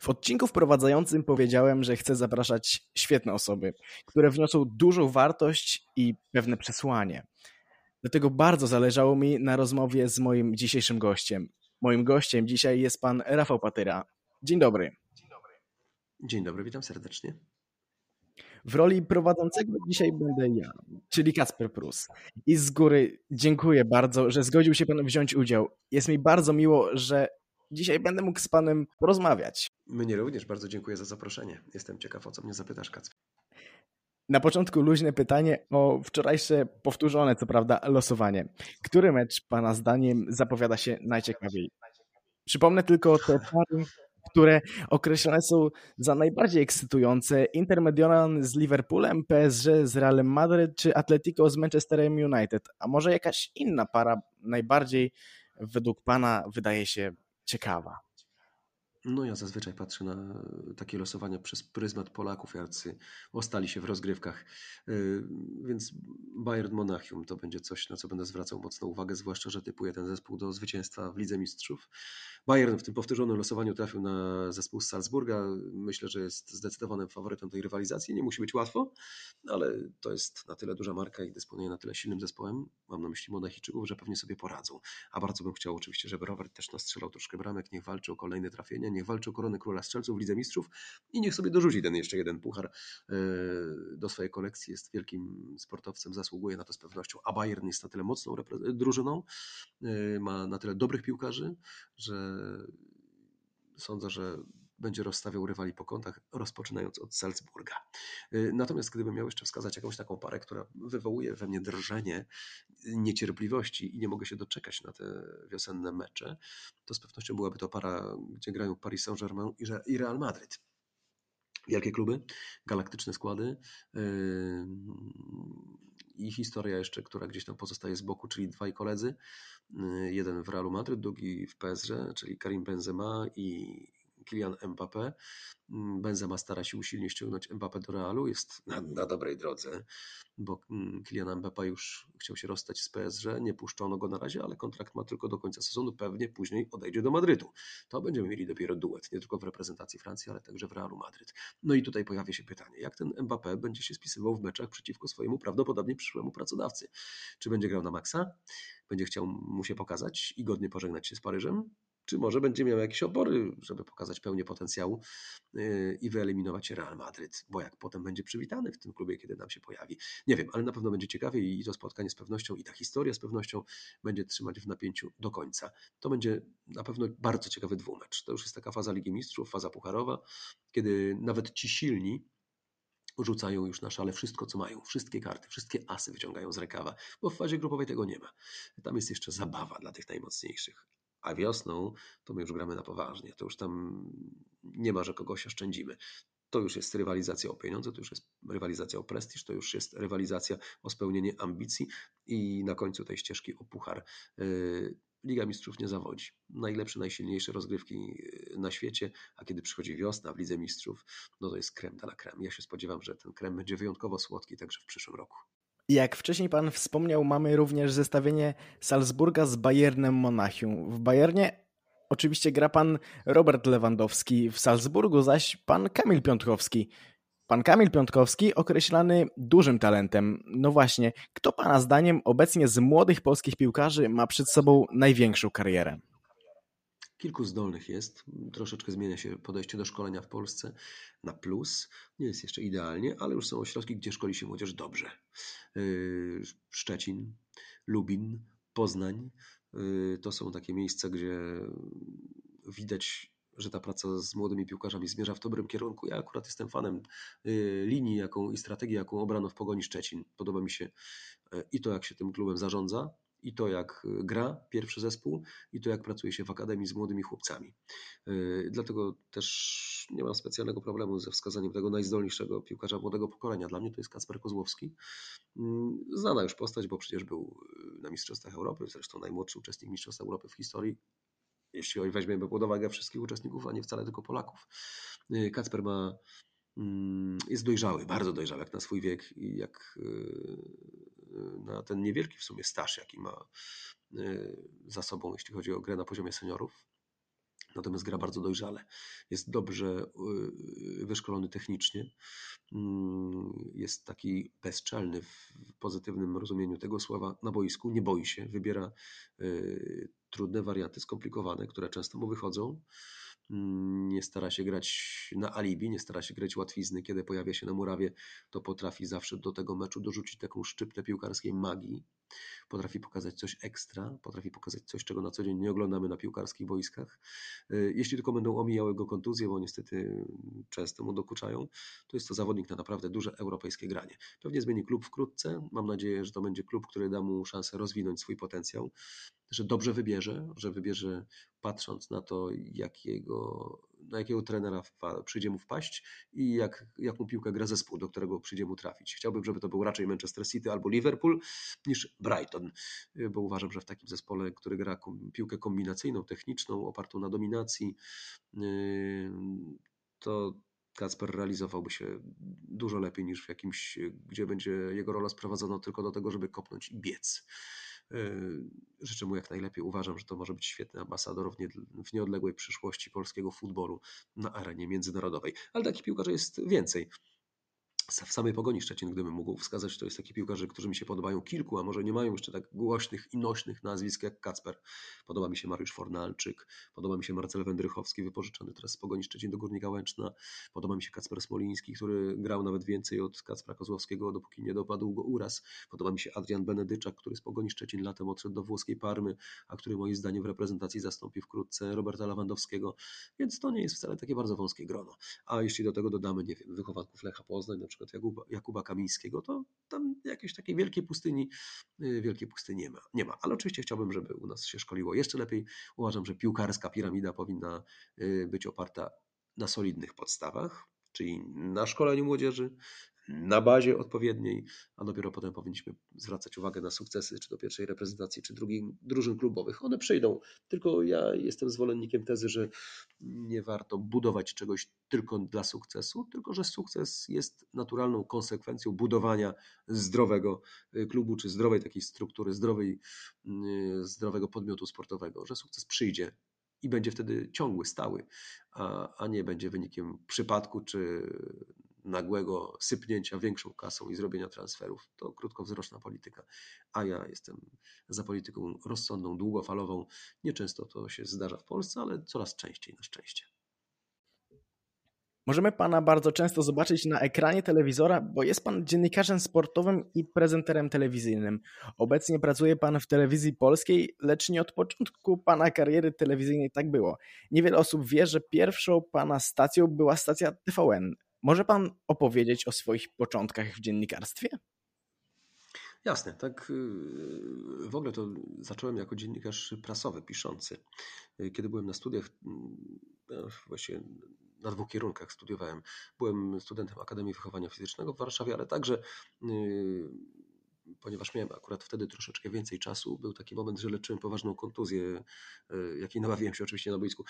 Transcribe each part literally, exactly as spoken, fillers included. W odcinku wprowadzającym powiedziałem, że chcę zapraszać świetne osoby, które wniosą dużą wartość i pewne przesłanie. Dlatego bardzo zależało mi na rozmowie z moim dzisiejszym gościem. Moim gościem dzisiaj jest pan Rafał Patyra. Dzień dobry. Dzień dobry. Dzień dobry, witam serdecznie. W roli prowadzącego dzisiaj będę ja, czyli Kacper Prus. I z góry dziękuję bardzo, że zgodził się pan wziąć udział. Jest mi bardzo miło, że dzisiaj będę mógł z panem porozmawiać. Mnie również bardzo dziękuję za zaproszenie. Jestem ciekaw, o co mnie zapytasz, Kacper. Na początku luźne pytanie o wczorajsze, powtórzone co prawda, losowanie. Który mecz pana zdaniem zapowiada się najciekawiej? Przypomnę tylko te pary, które określone są za najbardziej ekscytujące. Inter Mediolan z Liverpoolem, P S G z Realem Madryt czy Atletico z Manchesterem United. A może jakaś inna para najbardziej według pana wydaje się ciekawa? No ja zazwyczaj patrzę na takie losowania przez pryzmat Polaków, jacy ostali się w rozgrywkach, więc Bayern Monachium to będzie coś, na co będę zwracał mocno uwagę, zwłaszcza, że typuję ten zespół do zwycięstwa w Lidze Mistrzów. Bayern w tym powtórzonym losowaniu trafił na zespół z Salzburga, myślę, że jest zdecydowanym faworytem tej rywalizacji, nie musi być łatwo, ale to jest na tyle duża marka i dysponuje na tyle silnym zespołem, mam na myśli Monachijczyków, że pewnie sobie poradzą, a bardzo bym chciał oczywiście, żeby Robert też nastrzelał troszkę bramek, niech walczy o kolejne trafienie, niech walczy o koronę Króla Strzelców w Lidze Mistrzów i niech sobie dorzuci ten jeszcze jeden puchar do swojej kolekcji. Jest wielkim sportowcem, zasługuje na to z pewnością. A Bayern jest na tyle mocną drużyną, ma na tyle dobrych piłkarzy, że sądzę, że będzie rozstawiał rywali po kątach, rozpoczynając od Salzburga. Natomiast gdybym miał jeszcze wskazać jakąś taką parę, która wywołuje we mnie drżenie niecierpliwości i nie mogę się doczekać na te wiosenne mecze, to z pewnością byłaby to para, gdzie grają Paris Saint-Germain i Real Madryt. Wielkie kluby, galaktyczne składy yy, i historia jeszcze, która gdzieś tam pozostaje z boku, czyli dwaj koledzy, yy, jeden w Realu Madryt, drugi w P S G, czyli Karim Benzema i Kylian Mbappé. Benzema stara się usilnie ściągnąć Mbappé do Realu, jest na, na dobrej drodze, bo Kylian Mbappé już chciał się rozstać z P S G, nie puszczono go na razie, ale kontrakt ma tylko do końca sezonu, pewnie później odejdzie do Madrytu. To będziemy mieli dopiero duet, nie tylko w reprezentacji Francji, ale także w Realu Madryt. No i tutaj pojawia się pytanie, jak ten Mbappé będzie się spisywał w meczach przeciwko swojemu prawdopodobnie przyszłemu pracodawcy? Czy będzie grał na maksa? Będzie chciał mu się pokazać i godnie pożegnać się z Paryżem? Czy może będzie miał jakieś opory, żeby pokazać pełnię potencjału i wyeliminować Real Madryt, bo jak potem będzie przywitany w tym klubie, kiedy nam się pojawi. Nie wiem, ale na pewno będzie ciekawie i to spotkanie z pewnością i ta historia z pewnością będzie trzymać w napięciu do końca. To będzie na pewno bardzo ciekawy dwumecz. To już jest taka faza Ligi Mistrzów, faza pucharowa, kiedy nawet ci silni rzucają już na szale wszystko, co mają, wszystkie karty, wszystkie asy wyciągają z rękawa, bo w fazie grupowej tego nie ma. Tam jest jeszcze zabawa dla tych najmocniejszych. A wiosną to my już gramy na poważnie, to już tam nie ma, że kogoś oszczędzimy. To już jest rywalizacja o pieniądze, to już jest rywalizacja o prestiż, to już jest rywalizacja o spełnienie ambicji i na końcu tej ścieżki o puchar. Liga Mistrzów nie zawodzi. Najlepsze, najsilniejsze rozgrywki na świecie, a kiedy przychodzi wiosna w Lidze Mistrzów, no to jest crème de la crème. Ja się spodziewam, że ten krem będzie wyjątkowo słodki także w przyszłym roku. Jak wcześniej pan wspomniał, mamy również zestawienie Salzburga z Bayernem Monachium. W Bayernie oczywiście gra pan Robert Lewandowski, w Salzburgu zaś pan Kamil Piątkowski. Pan Kamil Piątkowski określany dużym talentem. No właśnie, kto pana zdaniem obecnie z młodych polskich piłkarzy ma przed sobą największą karierę? Kilku zdolnych jest, troszeczkę zmienia się podejście do szkolenia w Polsce na plus, nie jest jeszcze idealnie, ale już są ośrodki, gdzie szkoli się młodzież dobrze. Szczecin, Lubin, Poznań to są takie miejsca, gdzie widać, że ta praca z młodymi piłkarzami zmierza w dobrym kierunku. Ja akurat jestem fanem linii jaką i strategii, jaką obrano w Pogoni Szczecin. Podoba mi się i to, jak się tym klubem zarządza, i to jak gra pierwszy zespół i to jak pracuje się w akademii z młodymi chłopcami. Yy, dlatego też nie mam specjalnego problemu ze wskazaniem tego najzdolniejszego piłkarza młodego pokolenia. Dla mnie to jest Kacper Kozłowski. Yy, znana już postać, bo przecież był na Mistrzostwach Europy, zresztą najmłodszy uczestnik Mistrzostw Europy w historii, jeśli weźmiemy pod uwagę wszystkich uczestników, a nie wcale tylko Polaków. Yy, Kacper ma yy, jest dojrzały, bardzo dojrzały jak na swój wiek i jak yy, na ten niewielki w sumie staż, jaki ma za sobą, jeśli chodzi o grę na poziomie seniorów. natomiast gra bardzo dojrzale. Jest dobrze wyszkolony technicznie, jest taki bezczelny w pozytywnym rozumieniu tego słowa na boisku, nie boi się, wybiera trudne warianty, skomplikowane, które często mu wychodzą. Nie stara się grać na alibi, nie stara się grać łatwizny. Kiedy pojawia się na murawie, to potrafi zawsze do tego meczu dorzucić taką szczyptę piłkarskiej magii. Potrafi pokazać coś ekstra, potrafi pokazać coś, czego na co dzień nie oglądamy na piłkarskich boiskach. Jeśli tylko będą omijały go kontuzje, bo niestety często mu dokuczają, to jest to zawodnik na naprawdę duże europejskie granie. Pewnie zmieni klub wkrótce. Mam nadzieję, że to będzie klub, który da mu szansę rozwinąć swój potencjał, że dobrze wybierze, że wybierze patrząc na to, jakiego, na jakiego trenera wpa- przyjdzie mu wpaść i jak, jaką piłkę gra zespół, do którego przyjdzie mu trafić. Chciałbym, żeby to był raczej Manchester City albo Liverpool niż Brighton, bo uważam, że w takim zespole, który gra piłkę kombinacyjną, techniczną, opartą na dominacji, to Kacper realizowałby się dużo lepiej niż w jakimś, gdzie będzie jego rola sprowadzona tylko do tego, żeby kopnąć i biec. Życzę mu jak najlepiej. Uważam, że to może być świetny ambasador w nieodległej przyszłości polskiego futbolu na arenie międzynarodowej. Ale takich piłkarzy jest więcej. W samej Pogoni Szczecin, gdybym mógł wskazać, to jest taki piłkarze, którzy mi się podobają kilku, a może nie mają jeszcze tak głośnych i nośnych nazwisk jak Kacper. Podoba mi się Mariusz Fornalczyk, podoba mi się Marcel Wędrychowski, wypożyczony teraz z Pogoni Szczecin do Górnika Łęczna. Podoba mi się Kacper Smoliński, który grał nawet więcej od Kacpra Kozłowskiego, dopóki nie dopadł go uraz. Podoba mi się Adrian Benedyczak, który z Pogoni Szczecin latem odszedł do włoskiej Parmy, a który moim zdaniem w reprezentacji zastąpi wkrótce Roberta Lewandowskiego, więc to nie jest wcale takie bardzo wąskie grono. A jeśli do tego dodamy, nie wiem, wychowanków Lecha Poznań, na przykład Jakuba, Jakuba Kamińskiego, to tam jakiejś takiej wielkiej pustyni, wielkiej pustyni nie ma, nie ma. Ale oczywiście chciałbym, żeby u nas się szkoliło jeszcze lepiej. Uważam, że piłkarska piramida powinna być oparta na solidnych podstawach, czyli na szkoleniu młodzieży, na bazie odpowiedniej, a dopiero potem powinniśmy zwracać uwagę na sukcesy czy do pierwszej reprezentacji, czy drugiej drużyn klubowych. One przyjdą, tylko ja jestem zwolennikiem tezy, że nie warto budować czegoś tylko dla sukcesu, tylko że sukces jest naturalną konsekwencją budowania zdrowego klubu, czy zdrowej takiej struktury, zdrowej, zdrowego podmiotu sportowego, że sukces przyjdzie i będzie wtedy ciągły, stały, a, a nie będzie wynikiem przypadku, czy nagłego sypnięcia większą kasą i zrobienia transferów. To krótkowzroczna polityka, a ja jestem za polityką rozsądną, długofalową. Nieczęsto to się zdarza w Polsce, ale coraz częściej na szczęście. Możemy Pana bardzo często zobaczyć na ekranie telewizora, bo jest Pan dziennikarzem sportowym i prezenterem telewizyjnym. Obecnie pracuje Pan w Telewizji Polskiej, lecz nie od początku Pana kariery telewizyjnej tak było. Niewiele osób wie, że pierwszą Pana stacją była stacja T V N. Może Pan opowiedzieć o swoich początkach w dziennikarstwie? Jasne, tak w ogóle to zacząłem jako dziennikarz prasowy, piszący. Kiedy byłem na studiach, właściwie na dwóch kierunkach studiowałem. Byłem studentem Akademii Wychowania Fizycznego w Warszawie, ale także, ponieważ miałem akurat wtedy troszeczkę więcej czasu, był taki moment, że leczyłem poważną kontuzję, jakiej nabawiłem się oczywiście na boisku.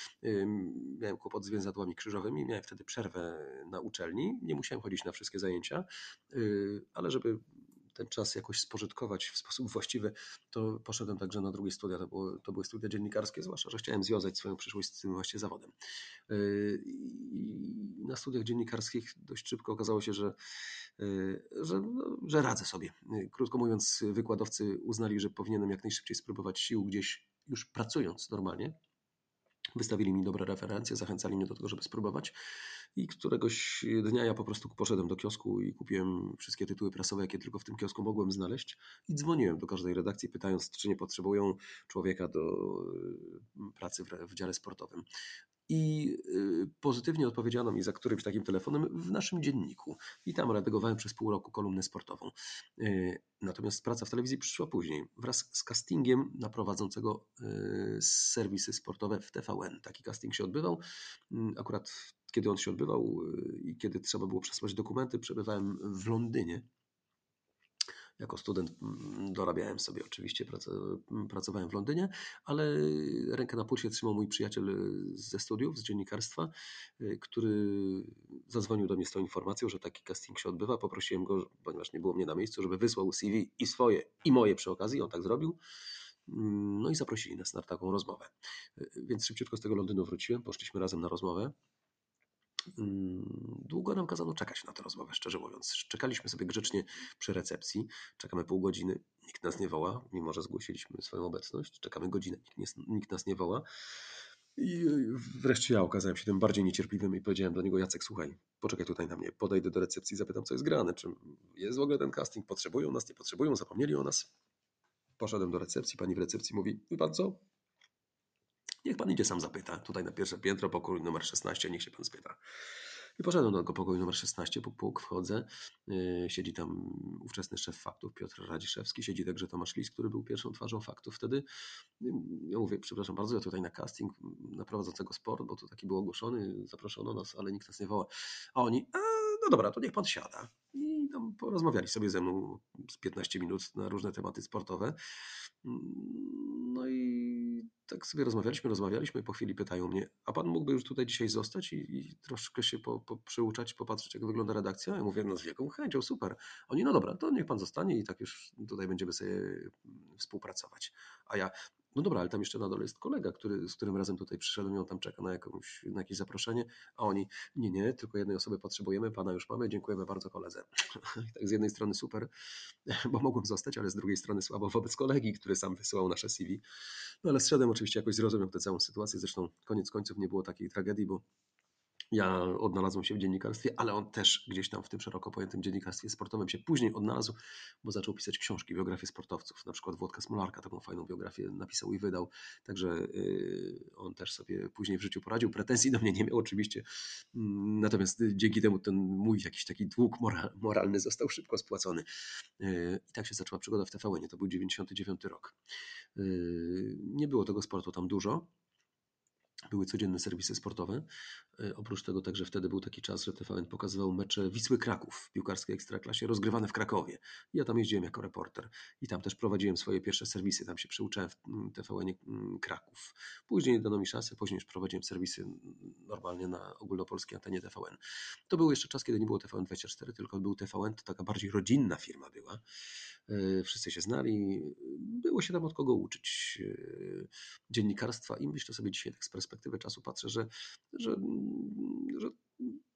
Miałem kłopot z więzadłami krzyżowymi, miałem wtedy przerwę na uczelni, nie musiałem chodzić na wszystkie zajęcia, ale żeby ten czas jakoś spożytkować w sposób właściwy, to poszedłem także na drugie studia, to, było, to były studia dziennikarskie, zwłaszcza, że chciałem związać swoją przyszłość z tym właśnie zawodem. I na studiach dziennikarskich dość szybko okazało się, że, że, no, że radzę sobie. Krótko mówiąc, wykładowcy uznali, że powinienem jak najszybciej spróbować sił gdzieś już pracując normalnie. Wystawili mi dobre referencje, zachęcali mnie do tego, żeby spróbować i któregoś dnia ja po prostu poszedłem do kiosku i kupiłem wszystkie tytuły prasowe, jakie tylko w tym kiosku mogłem znaleźć i dzwoniłem do każdej redakcji, pytając, czy nie potrzebują człowieka do pracy w dziale sportowym. I pozytywnie odpowiedziano mi za którymś takim telefonem w naszym dzienniku. I tam redagowałem przez pół roku kolumnę sportową. Natomiast praca w telewizji przyszła później, wraz z castingiem na prowadzącego serwisy sportowe w T V N. Taki casting się odbywał. Akurat kiedy on się odbywał i kiedy trzeba było przesłać dokumenty, przebywałem w Londynie. Jako student dorabiałem sobie oczywiście, pracowałem w Londynie, ale rękę na pulsie trzymał mój przyjaciel ze studiów, z dziennikarstwa, który zadzwonił do mnie z tą informacją, że taki casting się odbywa. Poprosiłem go, ponieważ nie było mnie na miejscu, żeby wysłał C V i swoje, i moje przy okazji. On tak zrobił. No i zaprosili nas na taką rozmowę. Więc szybciutko z tego Londynu wróciłem, poszliśmy razem na rozmowę. Długo nam kazano czekać na tę rozmowę, szczerze mówiąc. Czekaliśmy sobie grzecznie przy recepcji, czekamy pół godziny, nikt nas nie woła, mimo że zgłosiliśmy swoją obecność, czekamy godzinę, nikt, nie, nikt nas nie woła. I wreszcie ja okazałem się tym bardziej niecierpliwym i powiedziałem do niego: Jacek, słuchaj, poczekaj tutaj na mnie, podejdę do recepcji, zapytam, co jest grane, czy jest w ogóle ten casting, potrzebują nas, nie potrzebują, zapomnieli o nas. Poszedłem do recepcji, pani w recepcji mówi: wie pan co? Niech pan idzie, sam zapyta. Tutaj na pierwsze piętro, pokój numer szesnaście, niech się pan spyta. I poszedłem do tego pokoju numer szesnaście, puk, puk, wchodzę. Yy, siedzi tam ówczesny szef faktów, Piotr Radziszewski, siedzi także Tomasz Lis, który był pierwszą twarzą faktów wtedy. Ja mówię: przepraszam bardzo, ja tutaj na casting na prowadzącego sport, bo to taki był ogłoszony, zaproszono nas, ale nikt nas nie woła. A oni: a, no dobra, to niech pan siada. I tam porozmawiali sobie ze mną z piętnaście minut na różne tematy sportowe. No i tak sobie rozmawialiśmy, rozmawialiśmy i po chwili pytają mnie: a pan mógłby już tutaj dzisiaj zostać i, i troszkę się po, po, przyuczać, popatrzeć, jak wygląda redakcja? Ja mówię: no z wielką chęcią, super. Oni: no dobra, to niech pan zostanie i tak już tutaj będziemy sobie współpracować. A ja: no dobra, ale tam jeszcze na dole jest kolega, który, z którym razem tutaj przyszedłem, i on tam czeka na, jakąś, na jakieś zaproszenie. A oni: nie, nie, tylko jednej osoby potrzebujemy, pana już mamy, dziękujemy bardzo koledze. I tak z jednej strony super, bo mogłem zostać, ale z drugiej strony słabo wobec kolegi, który sam wysyłał nasze C V. No ale zszedłem oczywiście, jakoś zrozumiał tę całą sytuację, zresztą koniec końców nie było takiej tragedii, bo ja odnalazłem się w dziennikarstwie, ale on też gdzieś tam w tym szeroko pojętym dziennikarstwie sportowym się później odnalazł, bo zaczął pisać książki, biografie sportowców, na przykład Włodka Smolarka, taką fajną biografię napisał i wydał, także yy, on też sobie później w życiu poradził, pretensji do mnie nie miał oczywiście, natomiast dzięki temu ten mój jakiś taki dług moral, moralny został szybko spłacony. Yy, I tak się zaczęła przygoda w T V N, to był dziewięćdziesiąty dziewiąty rok. Yy, nie było tego sportu tam dużo. Były codzienne serwisy sportowe. Oprócz tego także wtedy był taki czas, że T V N pokazywał mecze Wisły Kraków w piłkarskiej ekstraklasie rozgrywane w Krakowie. Ja tam jeździłem jako reporter i tam też prowadziłem swoje pierwsze serwisy. Tam się przyuczałem w T V N Kraków. Później dano mi szansę, później już prowadziłem serwisy normalnie na ogólnopolskiej antenie T V N. To był jeszcze czas, kiedy nie było T V N dwadzieścia cztery, tylko był T V N, to taka bardziej rodzinna firma była. Wszyscy się znali. Było się tam od kogo uczyć dziennikarstwa i myślę sobie dzisiaj tak z perspektywy czasu patrzę, że, że, że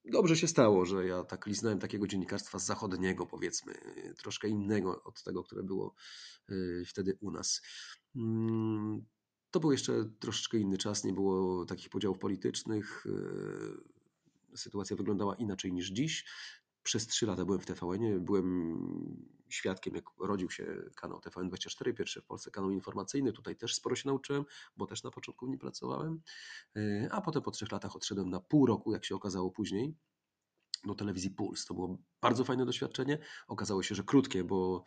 dobrze się stało, że ja tak liznałem takiego dziennikarstwa zachodniego, powiedzmy, troszkę innego od tego, które było wtedy u nas. To był jeszcze troszeczkę inny czas, nie było takich podziałów politycznych, sytuacja wyglądała inaczej niż dziś. Przez trzy lata byłem w T V N-ie, byłem świadkiem, jak rodził się kanał T V N dwadzieścia cztery, pierwszy w Polsce kanał informacyjny. Tutaj też sporo się nauczyłem, bo też na początku w nim pracowałem. A potem po trzech latach odszedłem na pół roku, jak się okazało później, do telewizji Puls. To było bardzo fajne doświadczenie. Okazało się, że krótkie, bo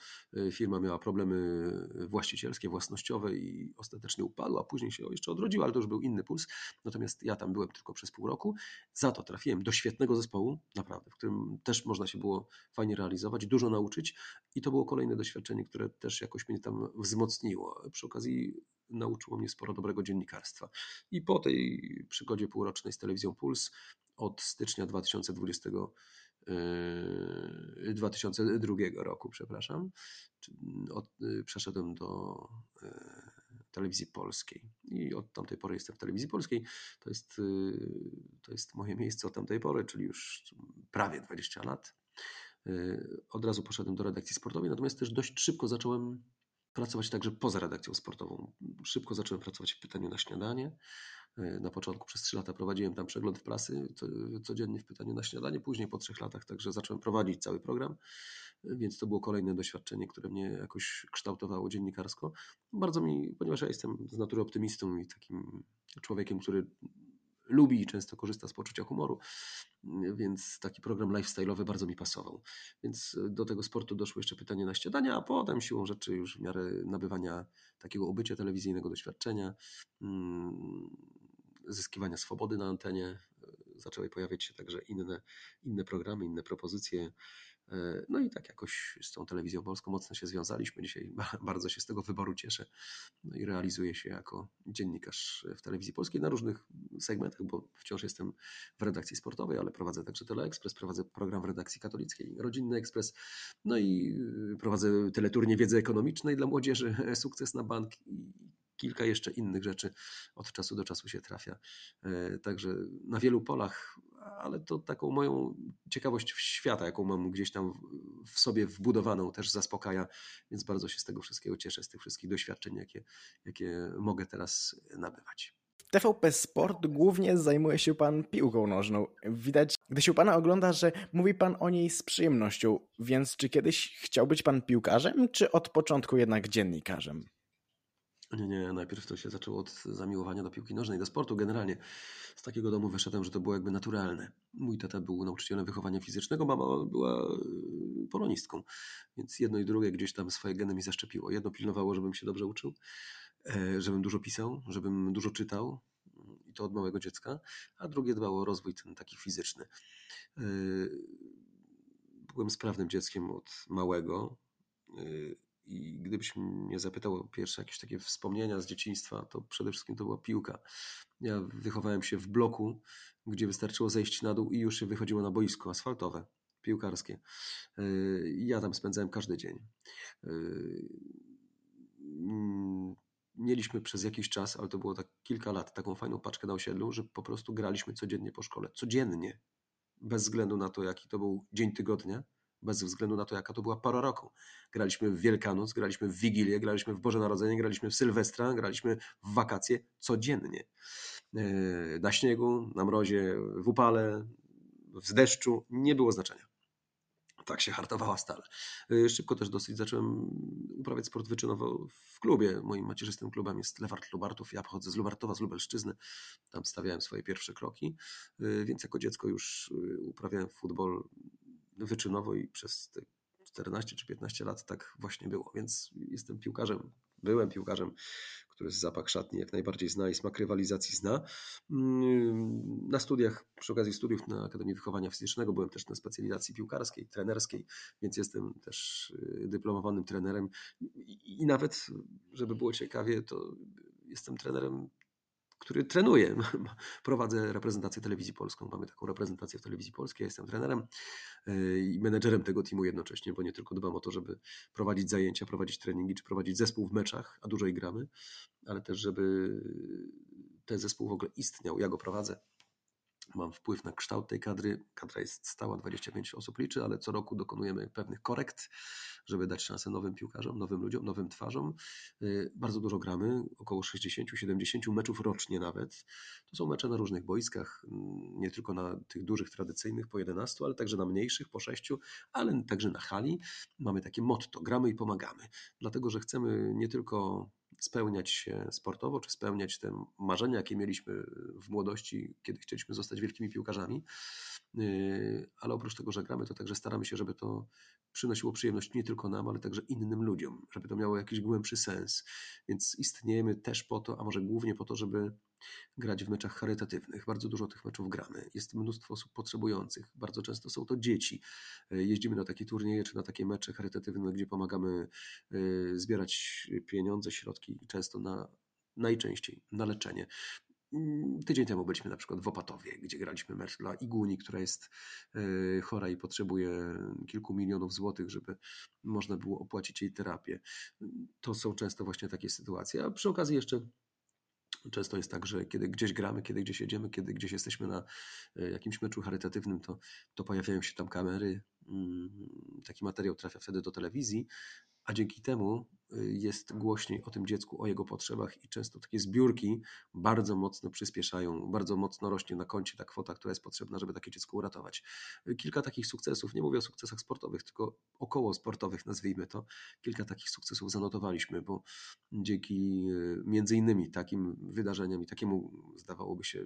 firma miała problemy właścicielskie, własnościowe i ostatecznie upadła. Później się jeszcze odrodziła, ale to już był inny Puls. Natomiast ja tam byłem tylko przez pół roku. Za to trafiłem do świetnego zespołu, naprawdę, w którym też można się było fajnie realizować, dużo nauczyć i to było kolejne doświadczenie, które też jakoś mnie tam wzmocniło. Przy okazji nauczyło mnie sporo dobrego dziennikarstwa. I po tej przygodzie półrocznej z telewizją Puls od stycznia dwa tysiące dwudziestego, dwa tysiące drugiego roku, przepraszam, od, przeszedłem do e, telewizji polskiej i od tamtej pory jestem w telewizji polskiej. To jest, to jest moje miejsce od tamtej pory, czyli już prawie dwadzieścia lat. E, od razu poszedłem do redakcji sportowej, natomiast też dość szybko zacząłem pracować także poza redakcją sportową. Szybko zacząłem pracować w Pytaniu na śniadanie. Na początku przez trzy lata prowadziłem tam przegląd prasy codziennie w Pytaniu na śniadanie. Później po trzech latach także zacząłem prowadzić cały program, więc to było kolejne doświadczenie, które mnie jakoś kształtowało dziennikarsko. Bardzo mi, ponieważ ja jestem z natury optymistą i takim człowiekiem, który lubi i często korzysta z poczucia humoru, więc taki program lifestyle'owy bardzo mi pasował. Więc do tego sportu doszło jeszcze Pytanie na śniadanie, a potem siłą rzeczy już w miarę nabywania takiego obycia telewizyjnego, doświadczenia, zyskiwania swobody na antenie, zaczęły pojawiać się także inne, inne programy, inne propozycje. No i tak jakoś z tą Telewizją Polską mocno się związaliśmy. Dzisiaj bardzo się z tego wyboru cieszę. No i realizuję się jako dziennikarz w Telewizji Polskiej na różnych segmentach, bo wciąż jestem w redakcji sportowej, ale prowadzę także Teleekspres, prowadzę program w redakcji katolickiej Rodzinny Ekspres, no i prowadzę teleturnie wiedzy ekonomicznej dla młodzieży, Sukces na bank i kilka jeszcze innych rzeczy od czasu do czasu się trafia. Także na wielu polach, ale to taką moją ciekawość świata, jaką mam gdzieś tam w sobie wbudowaną, też zaspokaja, więc bardzo się z tego wszystkiego cieszę, z tych wszystkich doświadczeń, jakie, jakie mogę teraz nabywać. W T V P Sport głównie zajmuje się Pan piłką nożną. Widać, gdy się Pana ogląda, że mówi Pan o niej z przyjemnością, więc czy kiedyś chciał być Pan piłkarzem, czy od początku jednak dziennikarzem? Nie, nie, najpierw to się zaczęło od zamiłowania do piłki nożnej, do sportu generalnie. Z takiego domu wyszedłem, że to było jakby naturalne. Mój tata był nauczycielem wychowania fizycznego, mama była polonistką, więc jedno i drugie gdzieś tam swoje geny mi zaszczepiło. Jedno pilnowało, żebym się dobrze uczył, żebym dużo pisał, żebym dużo czytał i to od małego dziecka, a drugie dbało o rozwój ten taki fizyczny. Byłem sprawnym dzieckiem od małego. I gdybyś mnie zapytał o pierwsze jakieś takie wspomnienia z dzieciństwa, to przede wszystkim to była piłka. Ja wychowałem się w bloku, gdzie wystarczyło zejść na dół i już się wychodziło na boisko asfaltowe, piłkarskie. Ja tam spędzałem każdy dzień. Mieliśmy przez jakiś czas, ale to było tak kilka lat, taką fajną paczkę na osiedlu, że po prostu graliśmy codziennie po szkole. Codziennie, bez względu na to, jaki to był dzień tygodnia. Bez względu na to, jaka to była pora roku. Graliśmy w Wielkanoc, graliśmy w Wigilię, graliśmy w Boże Narodzenie, graliśmy w Sylwestra, graliśmy w wakacje codziennie. Na śniegu, na mrozie, w upale, w deszczu, nie było znaczenia. Tak się hartowała stale. Szybko też dosyć zacząłem uprawiać sport wyczynowo w klubie. Moim macierzystym klubem jest Lewart Lubartów. Ja pochodzę z Lubartowa, z Lubelszczyzny. Tam stawiałem swoje pierwsze kroki, więc jako dziecko już uprawiałem futbol wyczynowo i przez te czternaście czy piętnaście lat tak właśnie było, więc jestem piłkarzem, byłem piłkarzem, który zapach szatni jak najbardziej zna i smak rywalizacji zna. Na studiach, przy okazji studiów na Akademii Wychowania Fizycznego byłem też na specjalizacji piłkarskiej, trenerskiej, więc jestem też dyplomowanym trenerem i nawet, żeby było ciekawie, to jestem trenerem, który trenuje. Prowadzę reprezentację Telewizji Polską. Mamy taką reprezentację w Telewizji Polskiej. Ja jestem trenerem i menedżerem tego teamu jednocześnie, bo nie tylko dbam o to, żeby prowadzić zajęcia, prowadzić treningi, czy prowadzić zespół w meczach, a dużo i gramy, ale też, żeby ten zespół w ogóle istniał. Ja go prowadzę. Mam wpływ na kształt tej kadry. Kadra jest stała, dwadzieścia pięć osób liczy, ale co roku dokonujemy pewnych korekt, żeby dać szansę nowym piłkarzom, nowym ludziom, nowym twarzom. Bardzo dużo gramy, około sześćdziesiąt do siedemdziesięciu meczów rocznie nawet. To są mecze na różnych boiskach, nie tylko na tych dużych, tradycyjnych po jedenastu, ale także na mniejszych po sześciu, ale także na hali. Mamy takie motto, gramy i pomagamy, dlatego że chcemy nie tylko spełniać się sportowo, czy spełniać te marzenia, jakie mieliśmy w młodości, kiedy chcieliśmy zostać wielkimi piłkarzami, ale oprócz tego, że gramy, to także staramy się, żeby to przynosiło przyjemność nie tylko nam, ale także innym ludziom, żeby to miało jakiś głębszy sens, więc istniejemy też po to, a może głównie po to, żeby grać w meczach charytatywnych. Bardzo dużo tych meczów gramy. Jest mnóstwo osób potrzebujących. Bardzo często są to dzieci. Jeździmy na takie turnieje czy na takie mecze charytatywne, gdzie pomagamy zbierać pieniądze, środki często na, najczęściej na leczenie. Tydzień temu byliśmy na przykład w Opatowie, gdzie graliśmy mecz dla Iguni, która jest chora i potrzebuje kilku milionów złotych, żeby można było opłacić jej terapię. To są często właśnie takie sytuacje. A przy okazji jeszcze często jest tak, że kiedy gdzieś gramy, kiedy gdzieś jedziemy, kiedy gdzieś jesteśmy na jakimś meczu charytatywnym, to, to pojawiają się tam kamery, taki materiał trafia wtedy do telewizji, a dzięki temu jest głośniej o tym dziecku, o jego potrzebach i często takie zbiórki bardzo mocno przyspieszają, bardzo mocno rośnie na koncie ta kwota, która jest potrzebna, żeby takie dziecko uratować. Kilka takich sukcesów, nie mówię o sukcesach sportowych, tylko około sportowych, nazwijmy to, kilka takich sukcesów zanotowaliśmy, bo dzięki między innymi takim wydarzeniom i takiemu, zdawałoby się,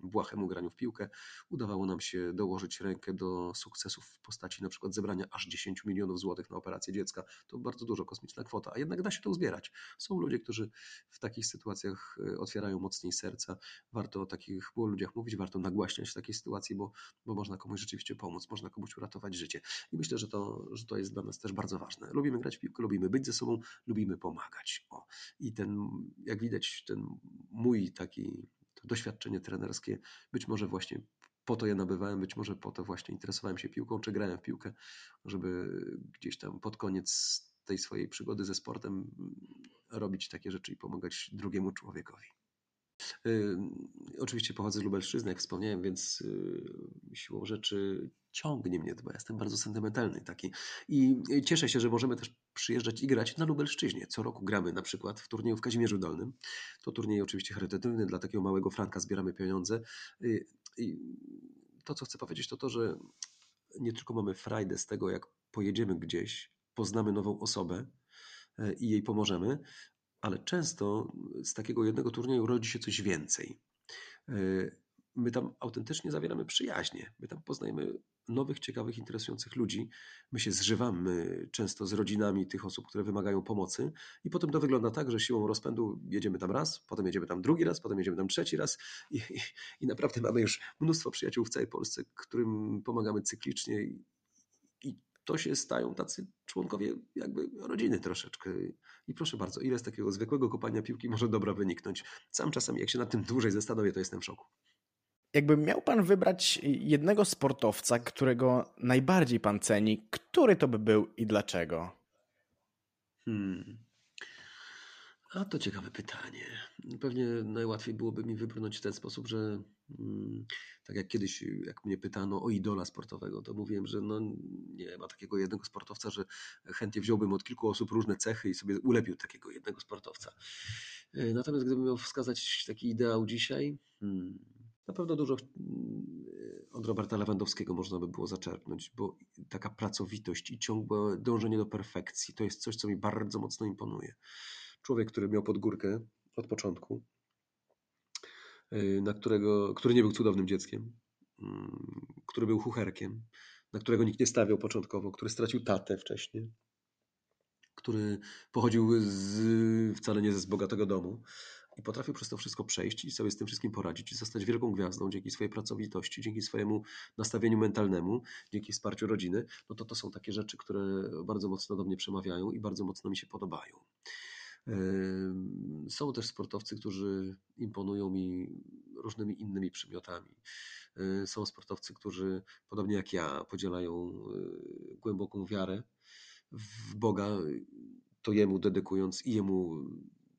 błahemu graniu w piłkę udawało nam się dołożyć rękę do sukcesów w postaci na przykład zebrania aż dziesięciu milionów złotych na operację dziecka. To bardzo dużo, kosmiczna kwota, a jednak da się to uzbierać. Są ludzie, którzy w takich sytuacjach otwierają mocniej serca. Warto o takich ludziach mówić, warto nagłaśniać w takiej sytuacji, bo, bo można komuś rzeczywiście pomóc, można komuś uratować życie. I myślę, że to, że to jest dla nas też bardzo ważne. Lubimy grać w piłkę, lubimy być ze sobą, lubimy pomagać. O. I ten, jak widać, ten mój taki to doświadczenie trenerskie, być może właśnie po to je nabywałem, być może po to właśnie interesowałem się piłką, czy grałem w piłkę, żeby gdzieś tam pod koniec tej swojej przygody ze sportem robić takie rzeczy i pomagać drugiemu człowiekowi. Yy, oczywiście pochodzę z Lubelszczyzny, jak wspomniałem, więc yy, siłą rzeczy ciągnie mnie, bo ja jestem bardzo sentymentalny taki i cieszę się, że możemy też przyjeżdżać i grać na Lubelszczyźnie. Co roku gramy na przykład w turnieju w Kazimierzu Dolnym. To turniej oczywiście charytatywny, dla takiego małego franka zbieramy pieniądze. Yy, yy, to, co chcę powiedzieć, to to, że nie tylko mamy frajdę z tego, jak pojedziemy gdzieś, poznamy nową osobę yy, i jej pomożemy, ale często z takiego jednego turnieju rodzi się coś więcej. My tam autentycznie zawieramy przyjaźnie. My tam poznajemy nowych, ciekawych, interesujących ludzi. My się zżywamy często z rodzinami tych osób, które wymagają pomocy i potem to wygląda tak, że siłą rozpędu jedziemy tam raz, potem jedziemy tam drugi raz, potem jedziemy tam trzeci raz i, i, i naprawdę mamy już mnóstwo przyjaciół w całej Polsce, którym pomagamy cyklicznie i, i to się stają tacy członkowie jakby rodziny troszeczkę. I proszę bardzo, ile z takiego zwykłego kopania piłki może dobra wyniknąć? Sam czasami, jak się nad tym dłużej zastanowię, to jestem w szoku. Jakby miał pan wybrać jednego sportowca, którego najbardziej pan ceni, który to by był i dlaczego? Hmm. A to ciekawe pytanie. Pewnie najłatwiej byłoby mi wybrnąć w ten sposób, że mm, tak jak kiedyś, jak mnie pytano o idola sportowego, to mówiłem, że no, nie ma takiego jednego sportowca, że chętnie wziąłbym od kilku osób różne cechy i sobie ulepił takiego jednego sportowca. Natomiast gdybym miał wskazać taki ideał dzisiaj, hmm, na pewno dużo od Roberta Lewandowskiego można by było zaczerpnąć, bo taka pracowitość i ciągłe dążenie do perfekcji to jest coś, co mi bardzo mocno imponuje. Człowiek, który miał pod górkę od początku, na którego, który nie był cudownym dzieckiem, który był chucherkiem, na którego nikt nie stawiał początkowo, który stracił tatę wcześniej, który pochodził z, wcale nie z bogatego domu i potrafił przez to wszystko przejść i sobie z tym wszystkim poradzić i zostać wielką gwiazdą dzięki swojej pracowitości, dzięki swojemu nastawieniu mentalnemu, dzięki wsparciu rodziny, no to to są takie rzeczy, które bardzo mocno do mnie przemawiają i bardzo mocno mi się podobają. Są też sportowcy, którzy imponują mi różnymi innymi przymiotami. Są sportowcy, którzy podobnie jak ja podzielają głęboką wiarę w Boga, to Jemu dedykując i Jemu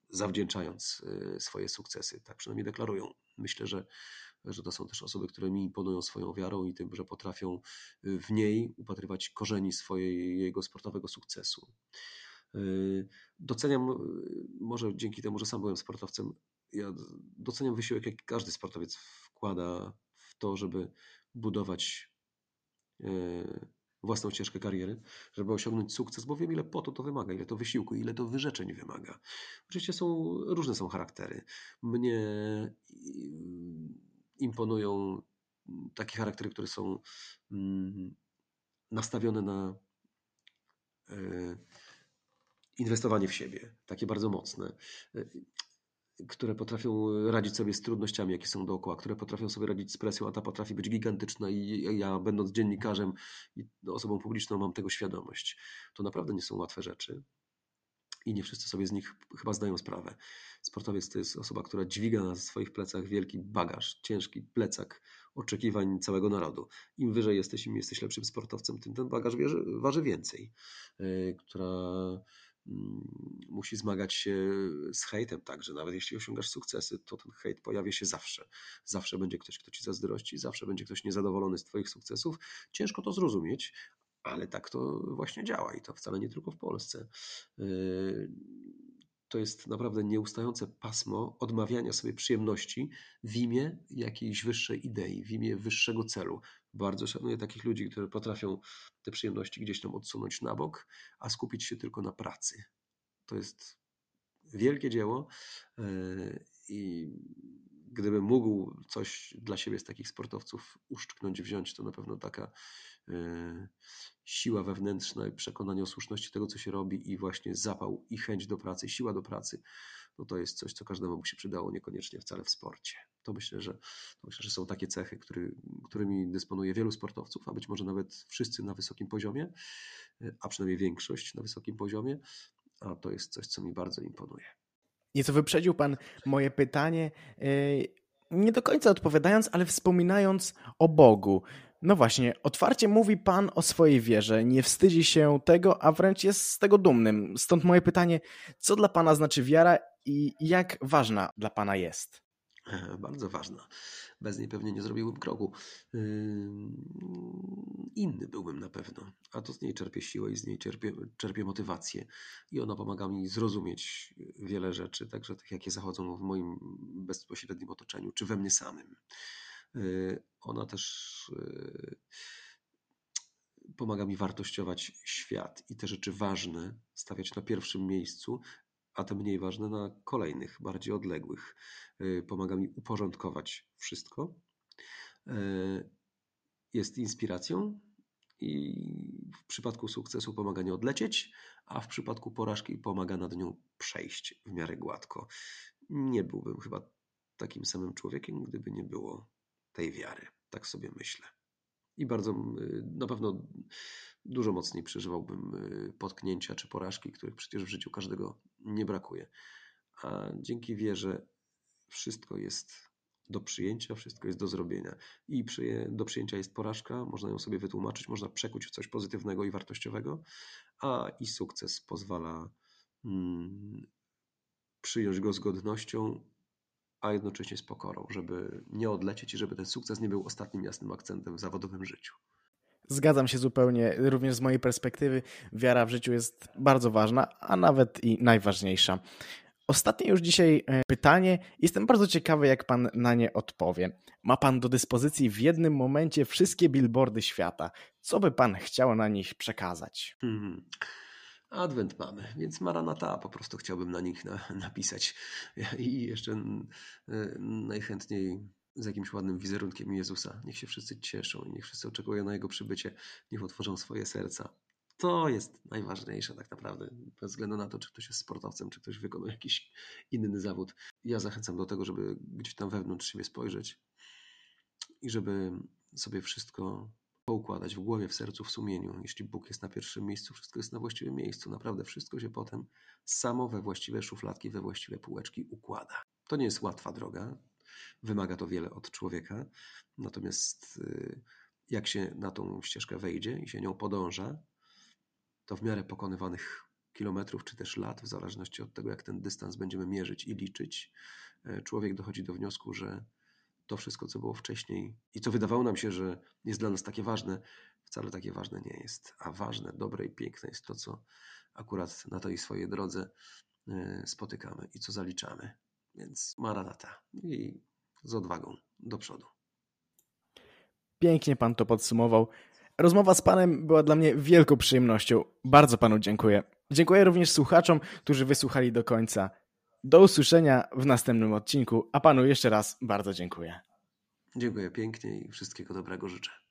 zawdzięczając swoje sukcesy. Tak przynajmniej deklarują. Myślę, że, że to są też osoby, które mi imponują swoją wiarą i tym, że potrafią w niej upatrywać korzeni swojego sportowego sukcesu. Doceniam, może dzięki temu, że sam byłem sportowcem, ja doceniam wysiłek, jaki każdy sportowiec wkłada w to, żeby budować własną ścieżkę kariery, żeby osiągnąć sukces, bo wiem, ile potu to wymaga, ile to wysiłku, ile to wyrzeczeń wymaga. Oczywiście są, różne są charaktery. Mnie imponują takie charaktery, które są nastawione na inwestowanie w siebie, takie bardzo mocne, które potrafią radzić sobie z trudnościami, jakie są dookoła, które potrafią sobie radzić z presją, a ta potrafi być gigantyczna i ja, będąc dziennikarzem i osobą publiczną, mam tego świadomość. To naprawdę nie są łatwe rzeczy i nie wszyscy sobie z nich chyba zdają sprawę. Sportowiec to jest osoba, która dźwiga na swoich plecach wielki bagaż, ciężki plecak oczekiwań całego narodu. Im wyżej jesteś, im jesteś lepszym sportowcem, tym ten bagaż waży, waży więcej, która musi zmagać się z hejtem także, nawet jeśli osiągasz sukcesy, to ten hejt pojawia się zawsze. Zawsze będzie ktoś, kto ci zazdrości, zawsze będzie ktoś niezadowolony z twoich sukcesów. Ciężko to zrozumieć, ale tak to właśnie działa i to wcale nie tylko w Polsce. To jest naprawdę nieustające pasmo odmawiania sobie przyjemności w imię jakiejś wyższej idei, w imię wyższego celu. Bardzo szanuję takich ludzi, którzy potrafią te przyjemności gdzieś tam odsunąć na bok, a skupić się tylko na pracy. To jest wielkie dzieło i gdybym mógł coś dla siebie z takich sportowców uszczknąć, wziąć, to na pewno taka yy, siła wewnętrzna i przekonanie o słuszności tego, co się robi, i właśnie zapał i chęć do pracy, siła do pracy, no to jest coś, co każdemu by się przydało, niekoniecznie wcale w sporcie. To myślę, że, to myślę, że są takie cechy, który, którymi dysponuje wielu sportowców, a być może nawet wszyscy na wysokim poziomie, a przynajmniej większość na wysokim poziomie, a to jest coś, co mi bardzo imponuje. Nieco wyprzedził Pan moje pytanie, nie do końca odpowiadając, ale wspominając o Bogu. No właśnie, otwarcie mówi Pan o swojej wierze, nie wstydzi się tego, a wręcz jest z tego dumnym. Stąd moje pytanie, co dla Pana znaczy wiara i jak ważna dla Pana jest? Bardzo ważna. Bez niej pewnie nie zrobiłbym kroku. Inny byłbym na pewno, a to z niej czerpię siłę i z niej czerpię, czerpię motywację i ona pomaga mi zrozumieć wiele rzeczy, także tak jakie zachodzą w moim bezpośrednim otoczeniu, czy we mnie samym. Ona też pomaga mi wartościować świat i te rzeczy ważne stawiać na pierwszym miejscu, a te mniej ważne na kolejnych, bardziej odległych. Pomaga mi uporządkować wszystko. Jest inspiracją i w przypadku sukcesu pomaga nie odlecieć, a w przypadku porażki pomaga nad nią przejść w miarę gładko. Nie byłbym chyba takim samym człowiekiem, gdyby nie było tej wiary. Tak sobie myślę. I bardzo, na pewno dużo mocniej przeżywałbym potknięcia czy porażki, których przecież w życiu każdego nie brakuje. A dzięki wierze wszystko jest do przyjęcia, wszystko jest do zrobienia. I przyje, do przyjęcia jest porażka, można ją sobie wytłumaczyć, można przekuć w coś pozytywnego i wartościowego, a i sukces pozwala mm, przyjąć go z godnością, a jednocześnie z pokorą, żeby nie odlecieć i żeby ten sukces nie był ostatnim jasnym akcentem w zawodowym życiu. Zgadzam się zupełnie, również z mojej perspektywy wiara w życiu jest bardzo ważna, a nawet i najważniejsza. Ostatnie już dzisiaj pytanie. Jestem bardzo ciekawy, jak Pan na nie odpowie. Ma Pan do dyspozycji w jednym momencie wszystkie billboardy świata. Co by Pan chciał na nich przekazać? Hmm. Adwent mamy, więc Maranata, po prostu chciałbym na nich na, napisać. I jeszcze najchętniej z jakimś ładnym wizerunkiem Jezusa. Niech się wszyscy cieszą i niech wszyscy oczekują na Jego przybycie. Niech otworzą swoje serca. To jest najważniejsze tak naprawdę, bez względu na to, czy ktoś jest sportowcem, czy ktoś wykonuje jakiś inny zawód. Ja zachęcam do tego, żeby gdzieś tam wewnątrz siebie spojrzeć i żeby sobie wszystko poukładać w głowie, w sercu, w sumieniu. Jeśli Bóg jest na pierwszym miejscu, wszystko jest na właściwym miejscu. Naprawdę wszystko się potem samo we właściwe szufladki, we właściwe półeczki układa. To nie jest łatwa droga. Wymaga to wiele od człowieka. Natomiast jak się na tą ścieżkę wejdzie i się nią podąża, to w miarę pokonywanych kilometrów czy też lat, w zależności od tego, jak ten dystans będziemy mierzyć i liczyć, człowiek dochodzi do wniosku, że to wszystko, co było wcześniej i co wydawało nam się, że jest dla nas takie ważne, wcale takie ważne nie jest. A ważne, dobre i piękne jest to, co akurat na tej swojej drodze spotykamy i co zaliczamy. Więc Maranata i z odwagą do przodu. Pięknie Pan to podsumował. Rozmowa z Panem była dla mnie wielką przyjemnością. Bardzo Panu dziękuję. Dziękuję również słuchaczom, którzy wysłuchali do końca. Do usłyszenia w następnym odcinku, a Panu jeszcze raz bardzo dziękuję. Dziękuję pięknie i wszystkiego dobrego życzę.